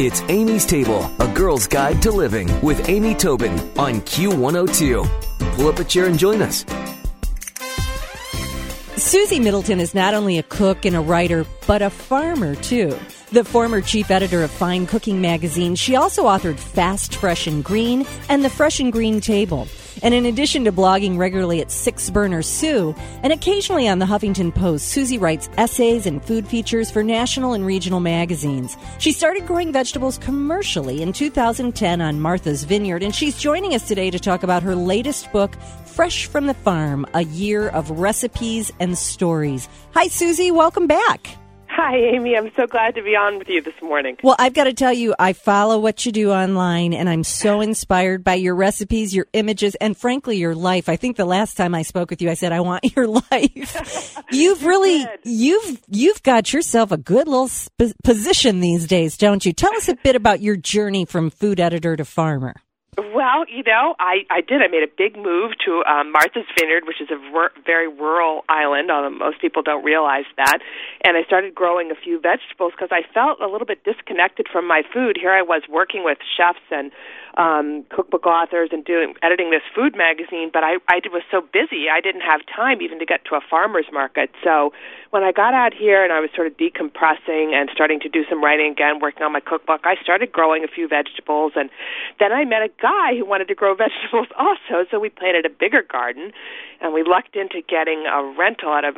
It's Amy's Table, a girl's guide to living with Amy Tobin on Q102. Pull up a chair and join us. Susie Middleton is not only a cook and a writer, but a farmer, too. The former chief editor of Fine Cooking magazine, she also authored Fast, Fresh, and Green and The Fresh and Green Table. And in addition to blogging regularly at Six Burner Sue and occasionally on the Huffington Post, Susie writes essays and food features for national and regional magazines. She started growing vegetables commercially in 2010 on Martha's Vineyard, and she's joining us today to talk about her latest book, Fresh from the Farm, A Year of Recipes and Stories. Hi, Susie. Welcome back. Hi, Amy. I'm so glad to be on with you this morning. Well, I've got to tell you, I follow what you do online, and I'm so inspired by your recipes, your images, and frankly, your life. I think the last time I spoke with you, I said, I want your life. You've got yourself a good little position these days, don't you? Tell us a bit about your journey from food editor to farmer. Well, you know, I did. I made a big move to Martha's Vineyard, which is a very rural island, although most people don't realize that. And I started growing a few vegetables because I felt a little bit disconnected from my food. Here I was working with chefs and cookbook authors and editing this food magazine, but I was so busy I didn't have time even to get to a farmer's market. So when I got out here and I was sort of decompressing and starting to do some writing again, working on my cookbook, I started growing a few vegetables, and then I met a guy who wanted to grow vegetables also, so we planted a bigger garden, and we lucked into getting a rental at a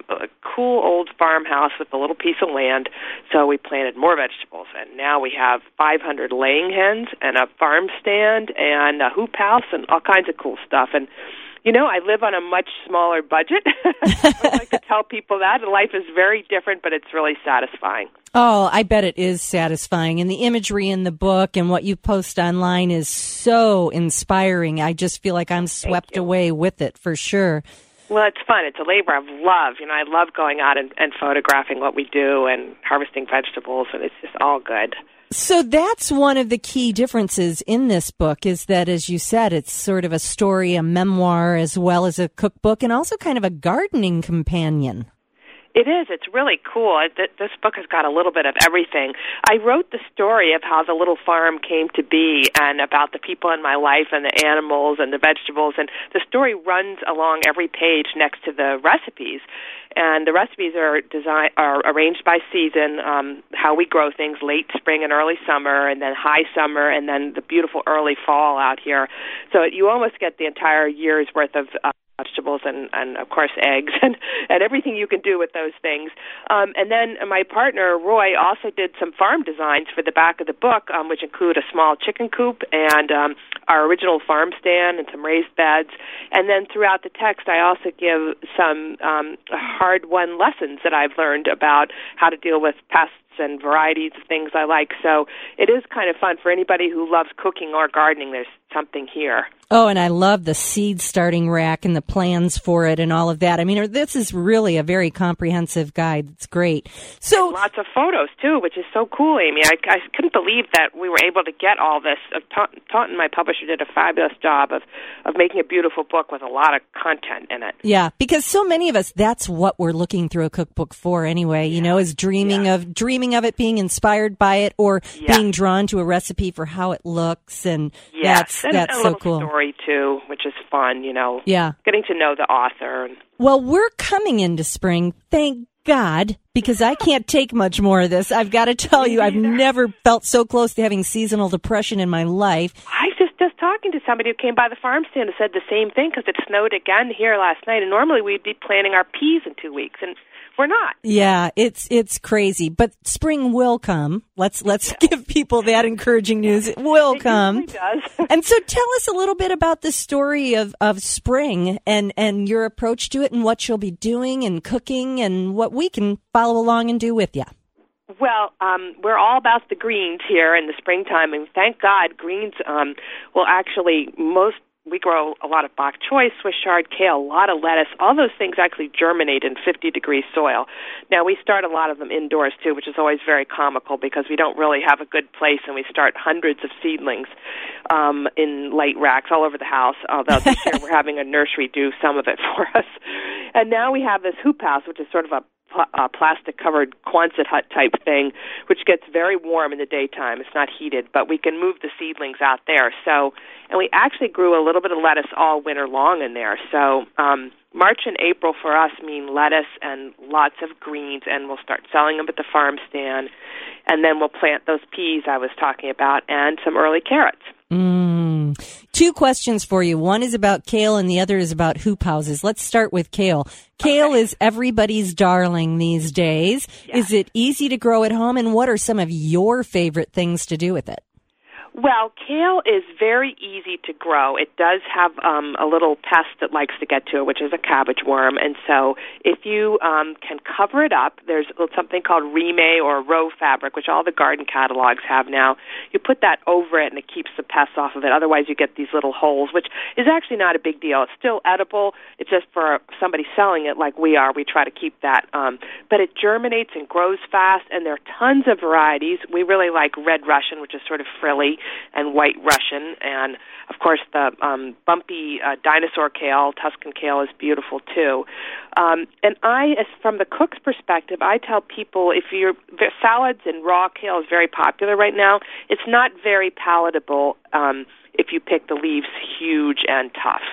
cool old farmhouse with a little piece of land, so we planted more vegetables, and now we have 500 laying hens and a farm stand and a hoop house and all kinds of cool stuff. And you know, I live on a much smaller budget. I like to tell people that. Life is very different, but it's really satisfying. Oh, I bet it is satisfying. And the imagery in the book and what you post online is so inspiring. I just feel like I'm swept away with it for sure. Well, it's fun. It's a labor of love. You know, I love going out and photographing what we do and harvesting vegetables, and it's just all good. So that's one of the key differences in this book is that, as you said, it's sort of a story, a memoir, as well as a cookbook, and also kind of a gardening companion. It is. It's really cool. This book has got a little bit of everything. I wrote the story of how the little farm came to be and about the people in my life and the animals and the vegetables, and the story runs along every page next to the recipes. And the recipes are arranged by season, how we grow things, late spring and early summer, and then high summer, and then the beautiful early fall out here. So you almost get the entire year's worth of vegetables and, of course, eggs and everything you can do with those things. And then my partner, Roy, also did some farm designs for the back of the book, which include a small chicken coop and our original farm stand and some raised beds. And then throughout the text, I also give some hard-won lessons that I've learned about how to deal with pests and varieties of things I like. So it is kind of fun for anybody who loves cooking or gardening. There's something here. Oh, and I love the seed starting rack and the plans for it and all of that. I mean, this is really a very comprehensive guide. It's great. So, and lots of photos, too, which is so cool, Amy. I couldn't believe that we were able to get all this. Taunton, my publisher, did a fabulous job of making a beautiful book with a lot of content in it. Yeah, because so many of us, that's what we're looking through a cookbook for anyway, you know, is dreaming of it, being inspired by it, or being drawn to a recipe for how it looks. And that's so cool. Too, which is fun, you know, getting to know the author. Well, we're coming into spring, thank God, because I can't take much more of this. I've got to tell you, I've never felt so close to having seasonal depression in my life. I just talking to somebody who came by the farm stand and said the same thing because it snowed again here last night, and normally we'd be planting our peas in 2 weeks, and we're not. Yeah, it's crazy, but spring will come. Let's give people that encouraging news. It will come. It usually does. And so, tell us a little bit about the story of spring and your approach to it, and what you'll be doing and cooking, and what we can follow along and do with you. Well, we're all about the greens here in the springtime, and thank God greens will actually most. We grow a lot of bok choy, Swiss chard, kale, a lot of lettuce. All those things actually germinate in 50-degree soil. Now, we start a lot of them indoors, too, which is always very comical because we don't really have a good place, and we start hundreds of seedlings in light racks all over the house, although this year we're having a nursery do some of it for us. And now we have this hoop house, which is sort of a plastic-covered Quonset hut type thing, which gets very warm in the daytime. It's not heated, but we can move the seedlings out there. So, and we actually grew a little bit of lettuce all winter long in there. So March and April for us mean lettuce and lots of greens, and we'll start selling them at the farm stand, and then we'll plant those peas I was talking about and some early carrots. Two questions for you. One is about kale and the other is about hoop houses. Let's start with kale. Kale is everybody's darling these days. Yeah. Is it easy to grow at home, and what are some of your favorite things to do with it? Well, kale is very easy to grow. It does have a little pest that likes to get to it, which is a cabbage worm. And so if you can cover it up, there's something called rime or row fabric, which all the garden catalogs have now. You put that over it, and it keeps the pests off of it. Otherwise, you get these little holes, which is actually not a big deal. It's still edible. It's just for somebody selling it like we are. We try to keep that. But it germinates and grows fast, and there are tons of varieties. We really like Red Russian, which is sort of frilly, and White Russian, and of course the bumpy dinosaur kale, Tuscan kale, is beautiful too. And I, as from the cook's perspective, I tell people if your salads and raw kale is very popular right now, it's not very palatable if you pick the leaves huge and tough,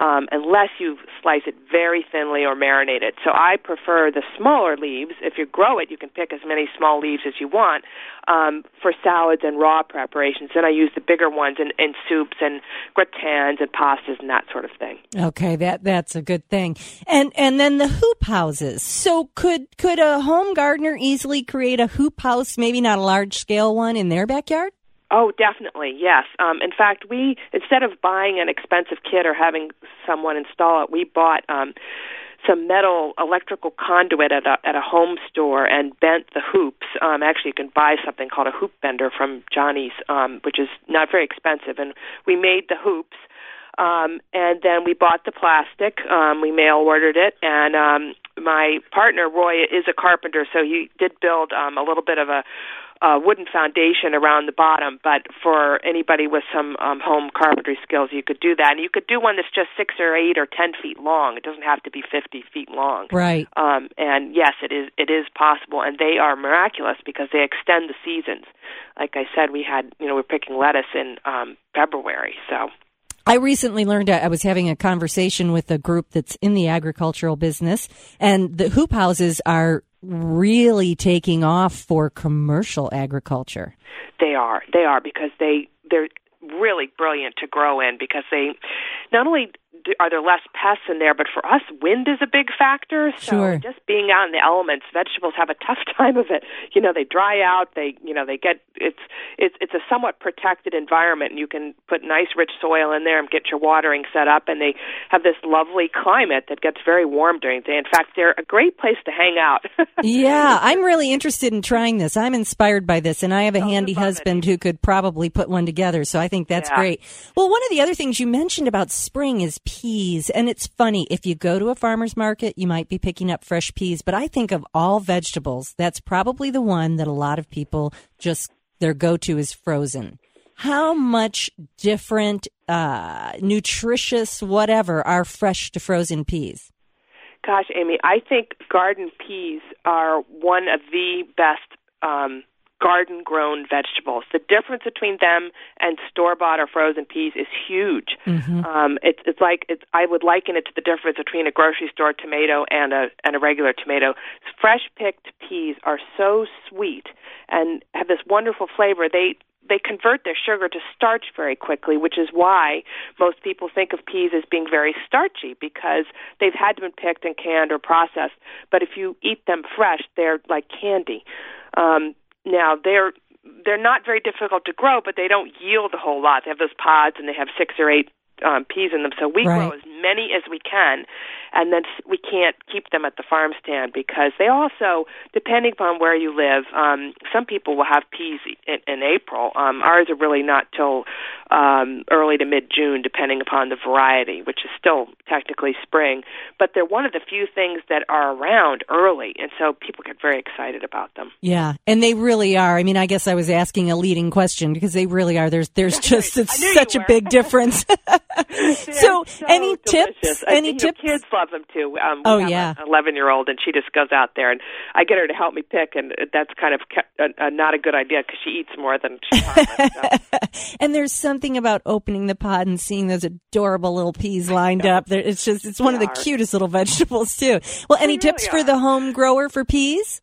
unless you slice it very thinly or marinate it. So I prefer the smaller leaves. If you grow it, you can pick as many small leaves as you want for salads and raw preparations. Then I use the bigger ones in soups and gratins and pastas and that sort of thing. Okay, that's a good thing. And then the hoop houses. So could a home gardener easily create a hoop house, maybe not a large-scale one, in their backyard? Oh, definitely, yes. In fact, we, instead of buying an expensive kit or having someone install it, we bought some metal electrical conduit at a home store and bent the hoops. Actually, you can buy something called a hoop bender from Johnny's, which is not very expensive. And we made the hoops, and then we bought the plastic. We mail ordered it, and my partner, Roy, is a carpenter, so he did build a little bit of a wooden foundation around the bottom, but for anybody with some home carpentry skills, you could do that. And you could do one that's just 6 or 8 or 10 feet long. It doesn't have to be 50 feet long. Right. And yes, it is possible, and they are miraculous because they extend the seasons. Like I said, we're picking lettuce in February, so. I recently learned, I was having a conversation with a group that's in the agricultural business, and the hoop houses are really taking off for commercial agriculture. They are because they're really brilliant to grow in, because they not only are there less pests in there, but for us, wind is a big factor. So sure. Just being out in the elements, vegetables have a tough time of it. You know, they dry out. They get it's a somewhat protected environment, and you can put nice rich soil in there and get your watering set up. And they have this lovely climate that gets very warm during the day. In fact, they're a great place to hang out. Yeah, I'm really interested in trying this. I'm inspired by this, and I have a handy husband who could probably put one together. So I think that's great. Well, one of the other things you mentioned about spring is peas. And it's funny, if you go to a farmer's market, you might be picking up fresh peas. But I think of all vegetables, that's probably the one that a lot of people just, their go-to is frozen. How much different, nutritious, whatever, are fresh to frozen peas? Gosh, Amy, I think garden peas are one of the best garden-grown vegetables. The difference between them and store-bought or frozen peas is huge. Mm-hmm. I would liken it to the difference between a grocery store tomato and a regular tomato. Fresh-picked peas are so sweet and have this wonderful flavor. They convert their sugar to starch very quickly, which is why most people think of peas as being very starchy, because they've had to be picked and canned or processed. But if you eat them fresh, they're like candy. Now, they're not very difficult to grow, but they don't yield a whole lot. They have those pods, and they have 6 or 8 peas in them. So we grow as many as we can, and then we can't keep them at the farm stand because they also, depending upon where you live, some people will have peas in April. Ours are really not till early to mid-June, depending upon the variety, which is still technically spring. But they're one of the few things that are around early, and so people get very excited about them. Yeah, and they really are. I mean, I guess I was asking a leading question because they really are. There's just such a big difference. So any delicious tips? Any tips? Kids love them too. An 11-year-old, and she just goes out there, and I get her to help me pick, and that's kind of not a good idea because she eats more than she harvests. And there's something about opening the pod and seeing those adorable little peas lined up. It's one of the cutest little vegetables too. Well, any tips for the home grower for peas?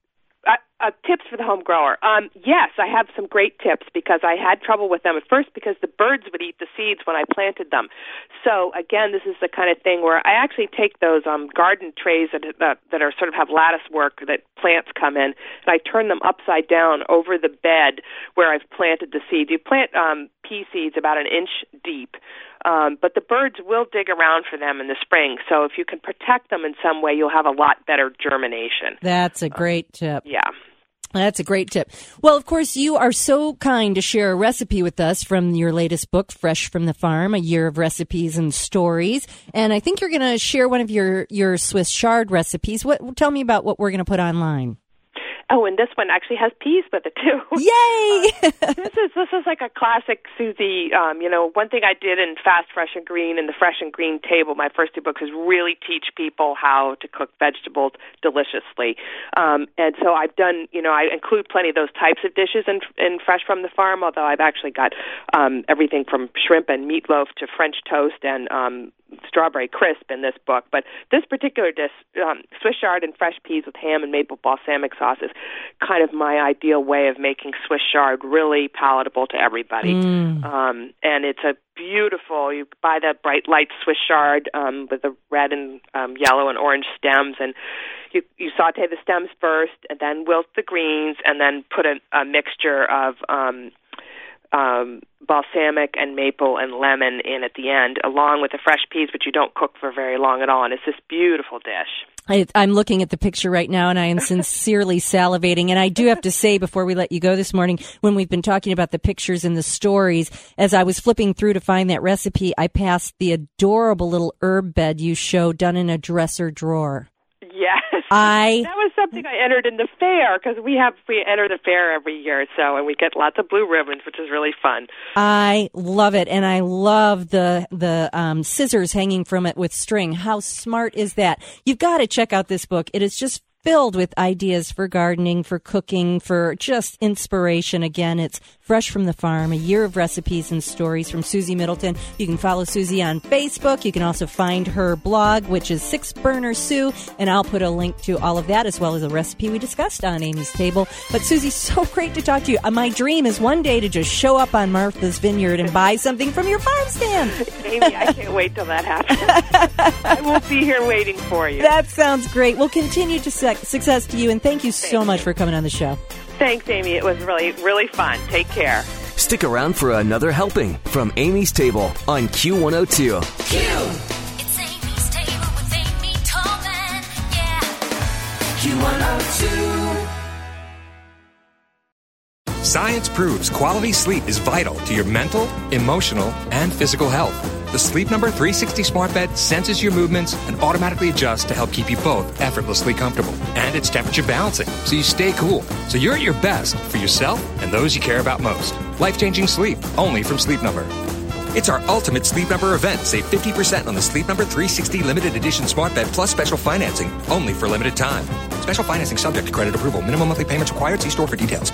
Tips for the home grower. Yes, I have some great tips because I had trouble with them at first because the birds would eat the seeds when I planted them. So again, this is the kind of thing where I actually take those garden trays that are sort of have lattice work that plants come in, and I turn them upside down over the bed where I've planted the seed. You plant pea seeds about an inch deep, but the birds will dig around for them in the spring. So if you can protect them in some way, you'll have a lot better germination. That's a great tip. Yeah. That's a great tip. Well, of course, you are so kind to share a recipe with us from your latest book, Fresh from the Farm, A Year of Recipes and Stories. And I think you're going to share one of your Swiss chard recipes. Tell me about what we're going to put online. Oh, and this one actually has peas with it too. Yay! This is like a classic Susie. One thing I did in Fast, Fresh, and Green and The Fresh and Green Table, my first two books, is really teach people how to cook vegetables deliciously. And so I've done, I include plenty of those types of dishes in Fresh from the Farm. Although I've actually got everything from shrimp and meatloaf to French toast and strawberry crisp in this book, but this particular dish, Swiss chard and fresh peas with ham and maple balsamic sauce, is kind of my ideal way of making Swiss chard really palatable to everybody. And it's a beautiful, you buy that bright light Swiss chard with the red and yellow and orange stems, and you saute the stems first and then wilt the greens and then put a mixture of balsamic and maple and lemon in at the end, along with the fresh peas, which you don't cook for very long at all. And it's this beautiful dish. I'm looking at the picture right now, and I am sincerely salivating. And I do have to say, before we let you go this morning, when we've been talking about the pictures and the stories, as I was flipping through to find that recipe, I passed the adorable little herb bed you show done in a dresser drawer. Yes, that was something I entered in the fair because we enter the fair every year, and we get lots of blue ribbons, which is really fun. I love it, and I love the scissors hanging from it with string. How smart is that? You've got to check out this book. It is just filled with ideas for gardening, for cooking, for just inspiration. Again, it's Fresh from the Farm, A Year of Recipes and Stories from Susie Middleton. You can follow Susie on Facebook. You can also find her blog, which is Six Burner Sue, and I'll put a link to all of that as well as a recipe we discussed on Amy's Table. But Susie, so great to talk to you. My dream is one day to just show up on Martha's Vineyard and buy something from your farm stand. Amy, I can't wait till that happens. I will be here waiting for you. That sounds great. We'll continue to say success to you, and thank you so much for coming on the show. Thanks, Amy. It was really, really fun. Take care. Stick around for another helping from Amy's Table on Q102. It's Amy's Table with Amy Tolman. Yeah. Q102. Science proves quality sleep is vital to your mental, emotional, and physical health. The Sleep Number 360 Smart Bed senses your movements and automatically adjusts to help keep you both effortlessly comfortable. And it's temperature balancing, so you stay cool. So you're at your best for yourself and those you care about most. Life-changing sleep, only from Sleep Number. It's our ultimate Sleep Number event. Save 50% on the Sleep Number 360 Limited Edition Smart Bed plus special financing, only for limited time. Special financing subject to credit approval. Minimum monthly payments required. See store for details.